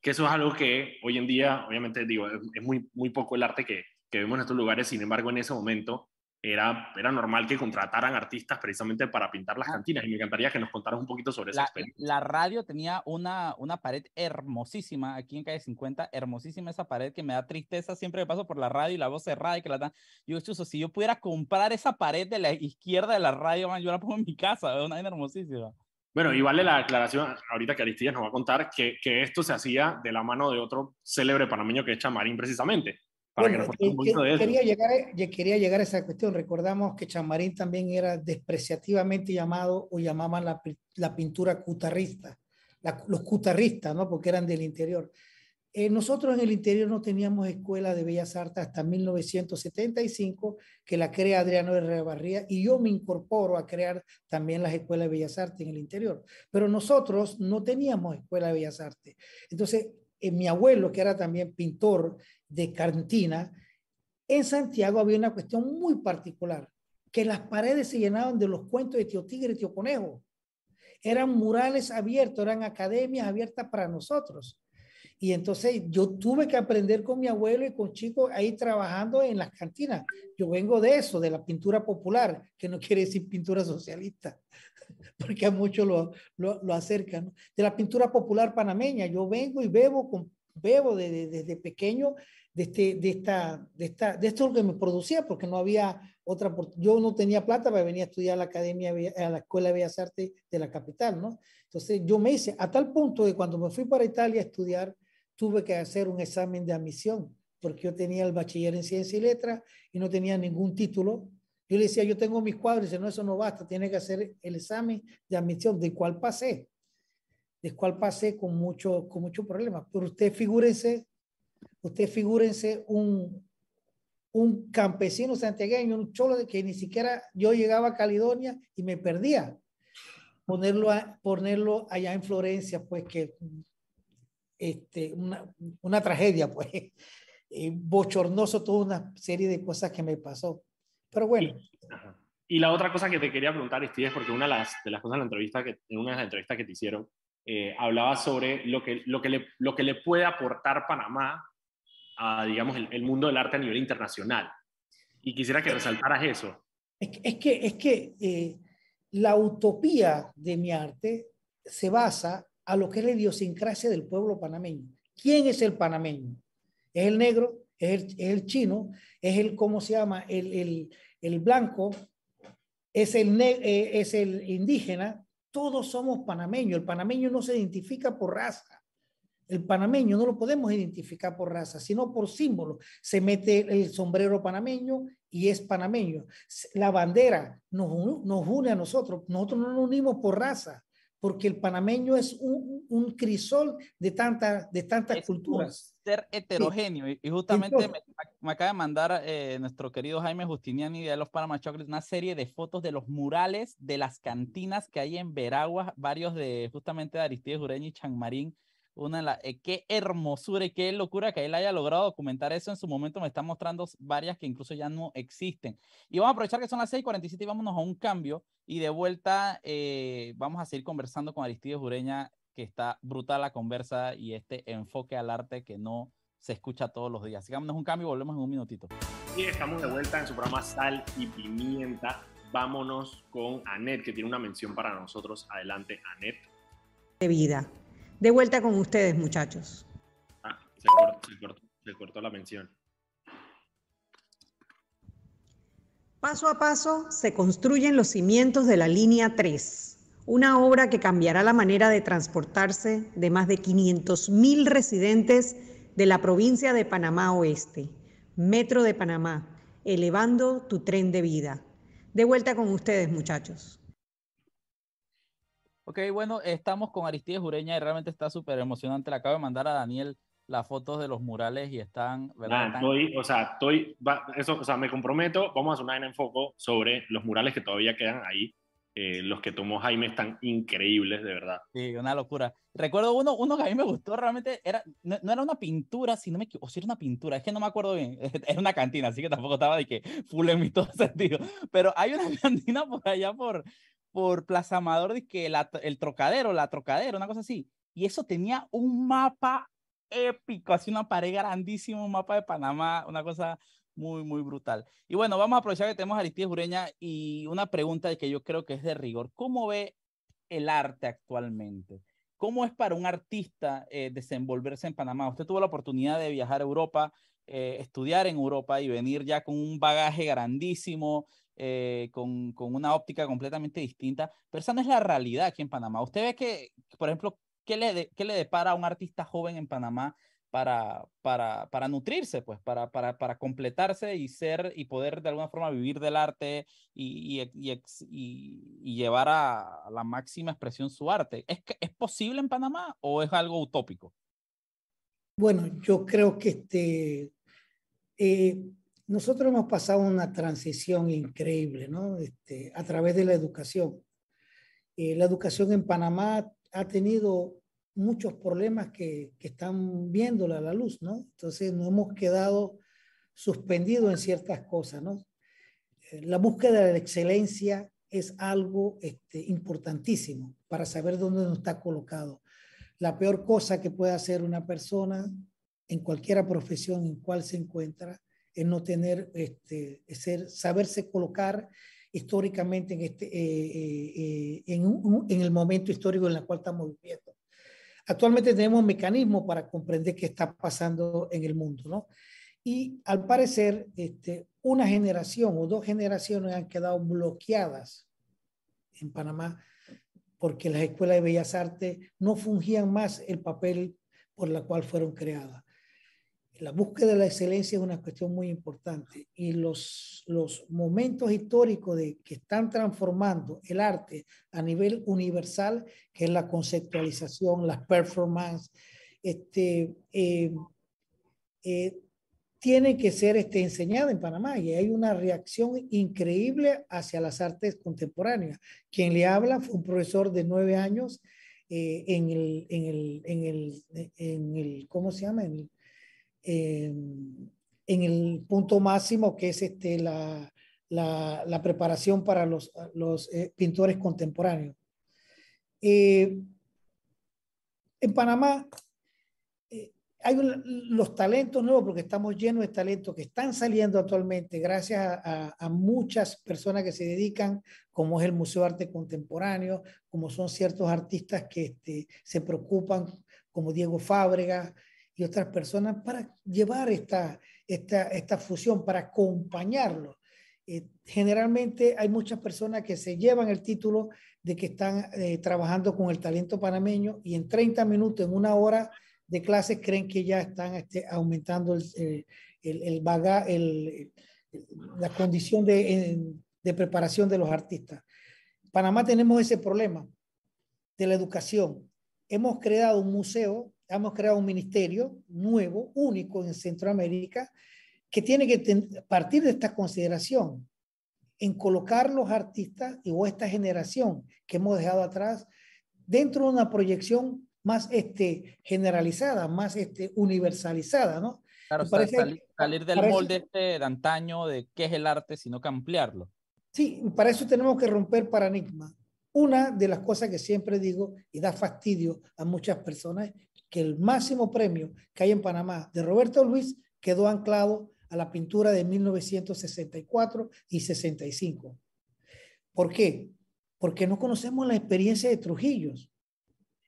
que eso es algo que hoy en día, obviamente, digo, es muy poco el arte que vemos en estos lugares. Sin embargo, en ese momento era normal que contrataran artistas precisamente para pintar las cantinas, y me encantaría que nos contaras un poquito sobre esa experiencia. La radio tenía una pared hermosísima aquí en calle 50, hermosísima esa pared, que me da tristeza siempre que paso por la radio y la voz cerrada y que la dan. Yo, Chuzo, si yo pudiera comprar esa pared de la izquierda de la radio, man, yo la pongo en mi casa, es una vaina hermosísima. Bueno, y vale la aclaración ahorita que Aristides nos va a contar que esto se hacía de la mano de otro célebre panameño que es Chamarín, precisamente. Bueno, quería llegar a esa cuestión. Recordamos que Chamarín también era despreciativamente llamado, o llamaban la pintura cutarrista, los cutarristas, ¿no? Porque eran del interior. Nosotros en el interior no teníamos escuela de bellas artes hasta 1975, que la crea Adriano Herreabarría, y yo me incorporo a crear también las escuelas de bellas artes en el interior. Pero nosotros no teníamos escuela de bellas artes. Entonces, mi abuelo, que era también pintor de cantina, en Santiago había una cuestión muy particular, que las paredes se llenaban de los cuentos de Tío Tigre y Tío Conejo. Eran murales abiertos, eran academias abiertas para nosotros. Y entonces yo tuve que aprender con mi abuelo y con chicos ahí trabajando en las cantinas. Yo vengo de eso, de la pintura popular, que no quiere decir pintura socialista, porque a muchos lo acercan, ¿no? De la pintura popular panameña. Yo vengo y bebo desde pequeño de esto que me producía, porque no había otra, yo no tenía plata para venir a estudiar a la Escuela de Bellas Artes de la capital, ¿no? Entonces yo me hice, a tal punto que cuando me fui para Italia a estudiar, tuve que hacer un examen de admisión, porque yo tenía el bachiller en Ciencia y Letras y no tenía ningún título. Yo le decía, yo tengo mis cuadros, y dice, no, eso no basta, tienes que hacer el examen de admisión, del cual pasé con mucho problema. Pero ustedes figúrense un campesino santiagueño, un cholo de que ni siquiera yo llegaba a Caledonia y me perdía. Ponerlo allá en Florencia, pues que una tragedia, pues bochornoso, toda una serie de cosas que me pasó. Pero bueno. Y la otra cosa que te quería preguntar, Aristides, porque una de las cosas en una de las entrevistas que te hicieron, hablaba sobre lo que le puede aportar Panamá a, digamos, el mundo del arte a nivel internacional. Y quisiera que resaltaras eso. Es que la utopía de mi arte se basa a lo que es la idiosincrasia del pueblo panameño. ¿Quién es el panameño? ¿Es el negro? es el chino, es el, ¿cómo se llama? El blanco, es el indígena. Todos somos panameños. El panameño no se identifica por raza. El panameño no lo podemos identificar por raza, sino por símbolo. Se mete el sombrero panameño y es panameño. La bandera nos une a nosotros. Nosotros no nos unimos por raza, porque el panameño es un crisol de, tantas culturas. Un ser heterogéneo. Sí. Y justamente entonces, me acaba de mandar nuestro querido Jaime Justiniani de los Panama Chocolates una serie de fotos de los murales de las cantinas que hay en Veraguas, varios de justamente de Aristides Ureña y Chanmarín. Qué hermosura y qué locura que él haya logrado documentar eso. En su momento me están mostrando varias que incluso ya no existen. Y vamos a aprovechar que son las 6:47 y vámonos a un cambio. Y de vuelta vamos a seguir conversando con Aristides Ureña, que está brutal la conversa y este enfoque al arte que no se escucha todos los días. Así que vámonos a un cambio y volvemos en un minutito. Y estamos de vuelta en su programa Sal y Pimienta. Vámonos con Anet, que tiene una mención para nosotros. Adelante, Anet. De vida. De vuelta con ustedes, muchachos. Ah, se cortó la mención. Paso a paso se construyen los cimientos de la Línea 3, una obra que cambiará la manera de transportarse de más de 500.000 residentes de la provincia de Panamá Oeste. Metro de Panamá, elevando tu tren de vida. De vuelta con ustedes, muchachos. Ok, bueno, estamos con Aristides Ureña y realmente está súper emocionante. Le acabo de mandar a Daniel las fotos de los murales y están... ¿verdad? Me comprometo, vamos a hacer una en foco sobre los murales que todavía quedan ahí. Los que tomó Jaime están increíbles, de verdad. Sí, una locura. Recuerdo uno que a mí me gustó realmente, no era una pintura, si no me equivoco, o si era una pintura, es que no me acuerdo bien, era una cantina, así que tampoco estaba de que full en mi todo sentido. Pero hay una cantina por allá por Plaza Amador, de que la Trocadero, una cosa así. Y eso tenía un mapa épico, así una pared grandísima, un mapa de Panamá, una cosa muy, muy brutal. Y bueno, vamos a aprovechar que tenemos a Aristides Ureña y una pregunta que yo creo que es de rigor. ¿Cómo ve el arte actualmente? ¿Cómo es para un artista desenvolverse en Panamá? Usted tuvo la oportunidad de viajar a Europa, estudiar en Europa y venir ya con un bagaje grandísimo, con una óptica completamente distinta, pero esa no es la realidad aquí en Panamá. ¿Usted ve que, por ejemplo, qué le depara a un artista joven en Panamá para nutrirse, pues, para completarse y ser y poder de alguna forma vivir del arte y llevar a la máxima expresión su arte? ¿Es posible en Panamá o es algo utópico? Bueno, yo creo que nosotros hemos pasado una transición increíble, ¿no? A través de la educación. La educación en Panamá ha tenido muchos problemas que están viéndola a la luz, ¿no? Entonces nos hemos quedado suspendidos en ciertas cosas, ¿no? La búsqueda de la excelencia es algo importantísimo para saber dónde nos está colocado. La peor cosa que puede hacer una persona en cualquier profesión en cual se encuentra es no tener, saberse colocar históricamente en el momento histórico en el cual estamos viviendo. Actualmente tenemos mecanismos para comprender qué está pasando en el mundo, ¿no? Y al parecer, una generación o dos generaciones han quedado bloqueadas en Panamá porque las escuelas de Bellas Artes no fungían más el papel por el cual fueron creadas. La búsqueda de la excelencia es una cuestión muy importante y los momentos históricos que están transformando el arte a nivel universal, que es la conceptualización, las performances, tienen que ser enseñada en Panamá, y hay una reacción increíble hacia las artes contemporáneas. Quien le habla fue un profesor de 9 años ¿cómo se llama? En el punto máximo que es la preparación para los pintores contemporáneos. En Panamá hay los talentos nuevos, porque estamos llenos de talentos que están saliendo actualmente gracias a muchas personas que se dedican, como es el Museo de Arte Contemporáneo, como son ciertos artistas que se preocupan, como Diego Fábregas, y otras personas, para llevar esta fusión para acompañarlo. Generalmente hay muchas personas que se llevan el título de que están trabajando con el talento panameño y en 30 minutos, en una hora de clases, creen que ya están aumentando la condición de preparación de los artistas. En Panamá tenemos ese problema de la educación. Hemos creado un museo, hemos creado un ministerio nuevo, único en Centroamérica, que tiene que partir de esta consideración en colocar los artistas o esta generación que hemos dejado atrás dentro de una proyección más generalizada, más universalizada, ¿no? Claro, parece, salir del molde de antaño de qué es el arte, sino que ampliarlo. Sí, para eso tenemos que romper paradigmas. Una de las cosas que siempre digo y da fastidio a muchas personas, que el máximo premio que hay en Panamá de Roberto Lewis quedó anclado a la pintura de 1964 y 65. ¿Por qué? Porque no conocemos la experiencia de Trujillo.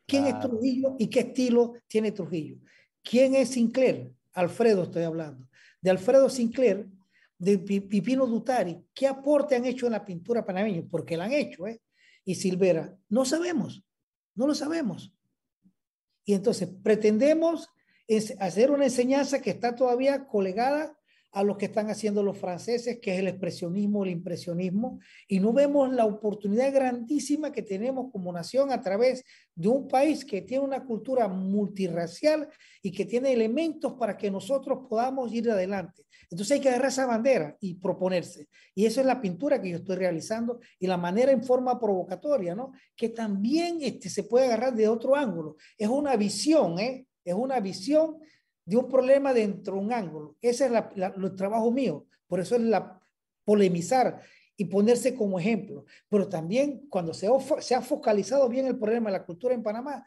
¿Quién es Trujillo y qué estilo tiene Trujillo? ¿Quién es Sinclair? Alfredo estoy hablando. De Alfredo Sinclair, de Pipino Dutari, ¿qué aporte han hecho en la pintura panameña? Porque la han hecho, ¿eh? Y Silvera, no sabemos, no lo sabemos. Y entonces pretendemos hacer una enseñanza que está todavía colegada a lo que están haciendo los franceses, que es el expresionismo, el impresionismo, y no vemos la oportunidad grandísima que tenemos como nación a través de un país que tiene una cultura multirracial y que tiene elementos para que nosotros podamos ir adelante. Entonces hay que agarrar esa bandera y proponerse, y eso es la pintura que yo estoy realizando y la manera en forma provocatoria, ¿no? Que también se puede agarrar de otro ángulo. Es una visión, ¿eh? Es una visión de un problema dentro de un ángulo. Ese es el trabajo mío. Por eso es polemizar y ponerse como ejemplo. Pero también cuando se ha focalizado bien el problema de la cultura en Panamá,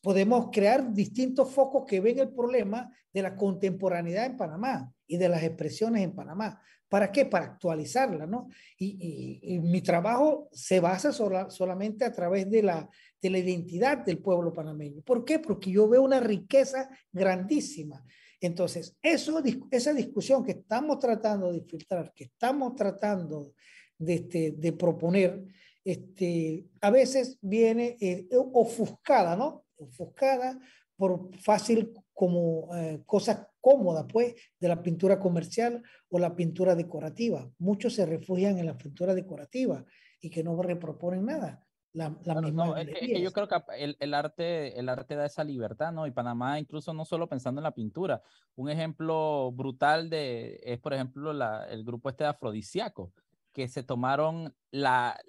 podemos crear distintos focos que ven el problema de la contemporaneidad en Panamá y de las expresiones en Panamá. ¿Para qué? Para actualizarla, ¿no? Y mi trabajo se basa solamente a través de la identidad del pueblo panameño. ¿Por qué? Porque yo veo una riqueza grandísima. Entonces, esa discusión que estamos tratando de filtrar, que estamos tratando de proponer, a veces viene ofuscada, ¿no? Ofuscada por fácil como cosas cómodas, pues, de la pintura comercial o la pintura decorativa. Muchos se refugian en la pintura decorativa y que no reproponen nada. Yo creo que el arte da esa libertad, ¿no? Y Panamá, incluso no solo pensando en la pintura, un ejemplo brutal es, por ejemplo, el grupo de Afrodisíaco, que se tomaron la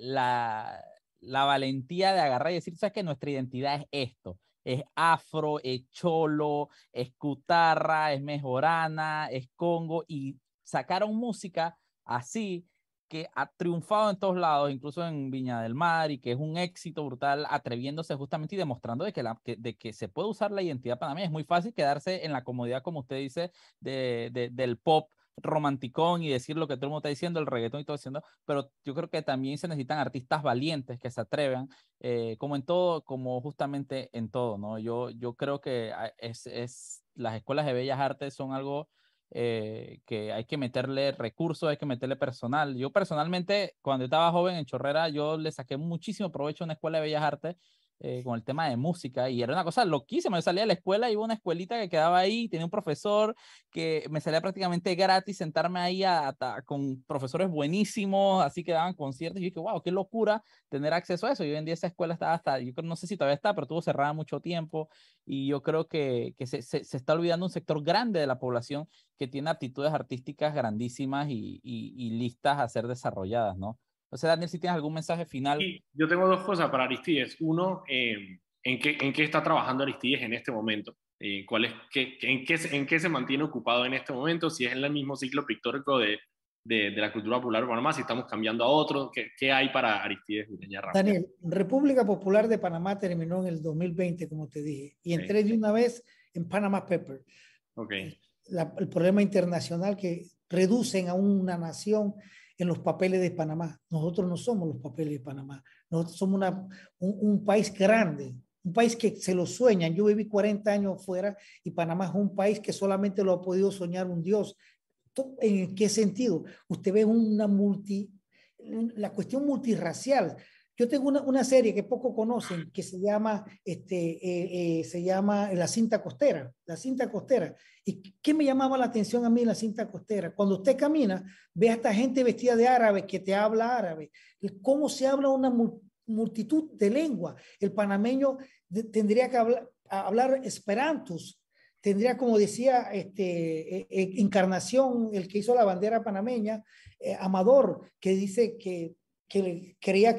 valentía de agarrar y decir, ¿sabes qué? Nuestra identidad es esto. Es afro, es cholo, es cutarra, es mejorana, es congo, y sacaron música así que ha triunfado en todos lados, incluso en Viña del Mar, y que es un éxito brutal, atreviéndose justamente y demostrando de que se puede usar la identidad panameña. Es muy fácil quedarse en la comodidad, como usted dice, del pop romanticón y decir lo que todo el mundo está diciendo, el reggaetón y todo diciendo, pero yo creo que también se necesitan artistas valientes que se atrevan, como justamente en todo, ¿no? Yo creo que las escuelas de bellas artes son algo que hay que meterle recursos, hay que meterle personal. Yo personalmente, cuando estaba joven en Chorrera, yo le saqué muchísimo provecho a una escuela de bellas artes con el tema de música, y era una cosa loquísima. Yo salía de la escuela, iba a una escuelita que quedaba ahí, tenía un profesor que me salía prácticamente gratis sentarme ahí con profesores buenísimos, así que daban conciertos, y yo dije, wow, qué locura tener acceso a eso. Y hoy en día esa escuela estaba yo creo, no sé si todavía está, pero estuvo cerrada mucho tiempo, y yo creo que se está olvidando un sector grande de la población que tiene aptitudes artísticas grandísimas y listas a ser desarrolladas, ¿no? O sea, Daniel, si tienes algún mensaje final. Sí, yo tengo dos cosas para Aristides. Uno, ¿en qué está trabajando Aristides en este momento? ¿En qué se mantiene ocupado en este momento? Si es en el mismo ciclo pictórico de la cultura popular de Panamá, si estamos cambiando a otro, ¿qué hay para Aristides Ureña Ramos? Daniel, República Popular de Panamá terminó en el 2020, como te dije, y entré de una vez en Panama Paper. Okay. El problema internacional que reducen a una nación en los papeles de Panamá. Nosotros no somos los papeles de Panamá. Nosotros somos un país grande, un país que se lo sueñan. Yo viví 40 años fuera y Panamá es un país que solamente lo ha podido soñar un dios ¿En qué sentido? Usted ve la cuestión multirracial. Yo tengo una serie que poco conocen que se llama, La Cinta Costera. La Cinta Costera. ¿Y qué me llamaba la atención a mí en La Cinta Costera? Cuando usted camina, ve a esta gente vestida de árabe que te habla árabe. ¿Cómo se habla una multitud de lenguas? El panameño tendría que hablar esperantos. Tendría, como decía Encarnación, el que hizo la bandera panameña, Amador, que dice que quería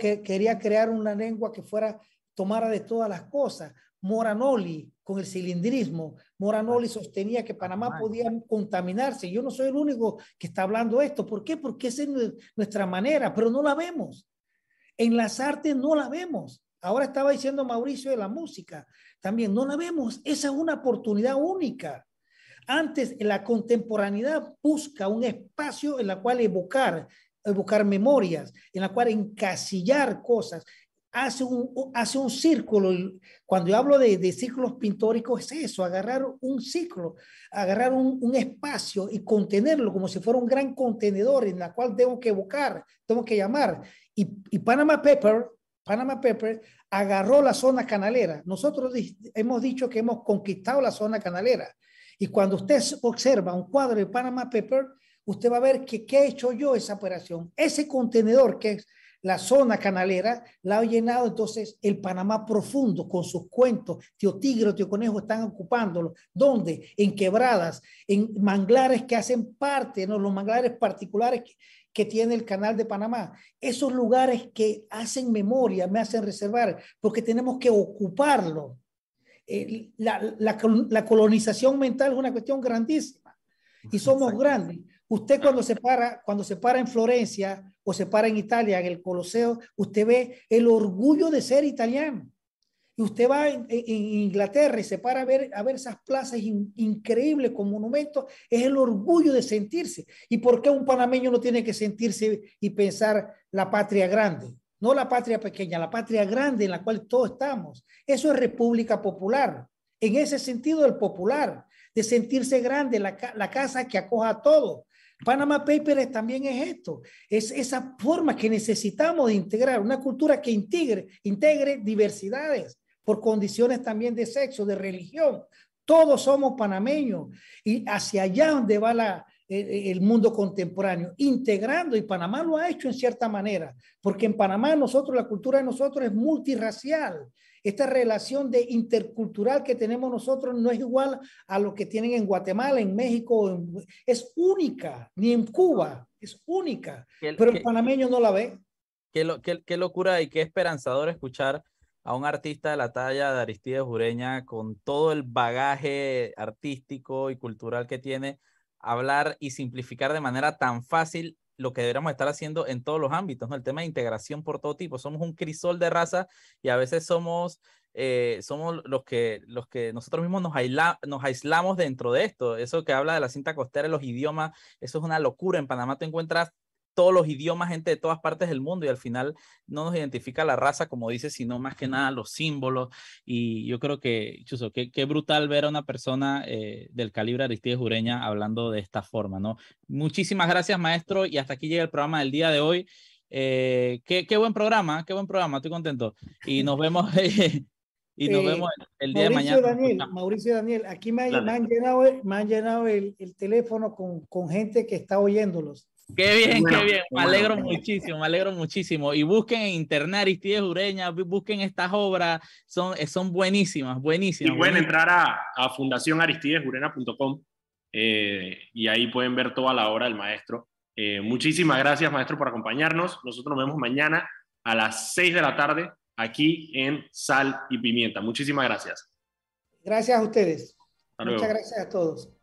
crear una lengua que fuera tomara de todas las cosas. Moranoli, con el cilindrismo, Moranoli sostenía que Panamá podía contaminarse. Yo no soy el único que está hablando esto. ¿Por qué? Porque esa es nuestra manera, pero no la vemos. En las artes no la vemos. Ahora estaba diciendo Mauricio de la música. También no la vemos. Esa es una oportunidad única. Antes, la contemporaneidad busca un espacio en la cual evocar memorias, en la cual encasillar cosas. Hace un círculo. Cuando yo hablo de círculos pintóricos, es eso, agarrar un círculo, agarrar un espacio y contenerlo como si fuera un gran contenedor en la cual tengo que evocar, tengo que llamar. Y Panama Paper agarró la zona canalera. Nosotros hemos dicho que hemos conquistado la zona canalera. Y cuando usted observa un cuadro de Panama Paper, usted va a ver que qué he hecho yo esa operación. Ese contenedor que es la zona canalera, la ha llenado entonces el Panamá profundo con sus cuentos. Tío Tigre, Tío Conejo están ocupándolo. ¿Dónde? En quebradas, en manglares que hacen parte, ¿no? Los manglares particulares que tiene el canal de Panamá. Esos lugares que hacen memoria, me hacen reservar, porque tenemos que ocuparlo. La colonización mental es una cuestión grandísima y somos grandes. Usted cuando se para en Florencia o se para en Italia, en el Coloseo, usted ve el orgullo de ser italiano. Y usted va en Inglaterra y se para a ver esas plazas increíbles con monumentos. Es el orgullo de sentirse. ¿Y por qué un panameño no tiene que sentirse y pensar la patria grande? No la patria pequeña, la patria grande en la cual todos estamos. Eso es república popular. En ese sentido, el popular, de sentirse grande, la casa que acoja a todos. Panama Papers también es esto, es esa forma que necesitamos de integrar, una cultura que integre diversidades por condiciones también de sexo, de religión. Todos somos panameños y hacia allá donde va el mundo contemporáneo, integrando, y Panamá lo ha hecho en cierta manera, porque en Panamá la cultura de nosotros es multirracial. Esta relación de intercultural que tenemos nosotros no es igual a lo que tienen en Guatemala, en México, es única, ni en Cuba, es única, pero el panameño no la ve. Qué locura y qué esperanzador escuchar a un artista de la talla de Aristides Ureña, con todo el bagaje artístico y cultural que tiene, hablar y simplificar de manera tan fácil lo que deberíamos estar haciendo en todos los ámbitos, ¿no? El tema de integración por todo tipo. Somos un crisol de raza y a veces somos los que nosotros mismos nos aislamos dentro de esto. Eso que habla de la cinta costera, los idiomas, eso es una locura. En Panamá tú encuentras todos los idiomas, gente de todas partes del mundo, y al final no nos identifica la raza, como dice, sino más que nada los símbolos. Y yo creo que, Chuzo, qué brutal ver a una persona del calibre de Aristides Ureña hablando de esta forma, ¿no? Muchísimas gracias, maestro, y hasta aquí llega el programa del día de hoy. Qué buen programa, estoy contento. Y nos vemos, el día Mauricio de mañana. Mauricio Daniel, aquí me han llenado el teléfono con gente que está oyéndolos. Qué bien. Me alegro muchísimo. Y busquen en internet Aristides Ureña, busquen estas obras, son buenísimas. Y pueden entrar a fundacionaristidesurena.com y ahí pueden ver toda la obra del maestro. Muchísimas gracias, maestro, por acompañarnos. Nosotros nos vemos mañana a las 6 de la tarde aquí en Sal y Pimienta. Muchísimas gracias. Gracias a ustedes. Muchas gracias a todos.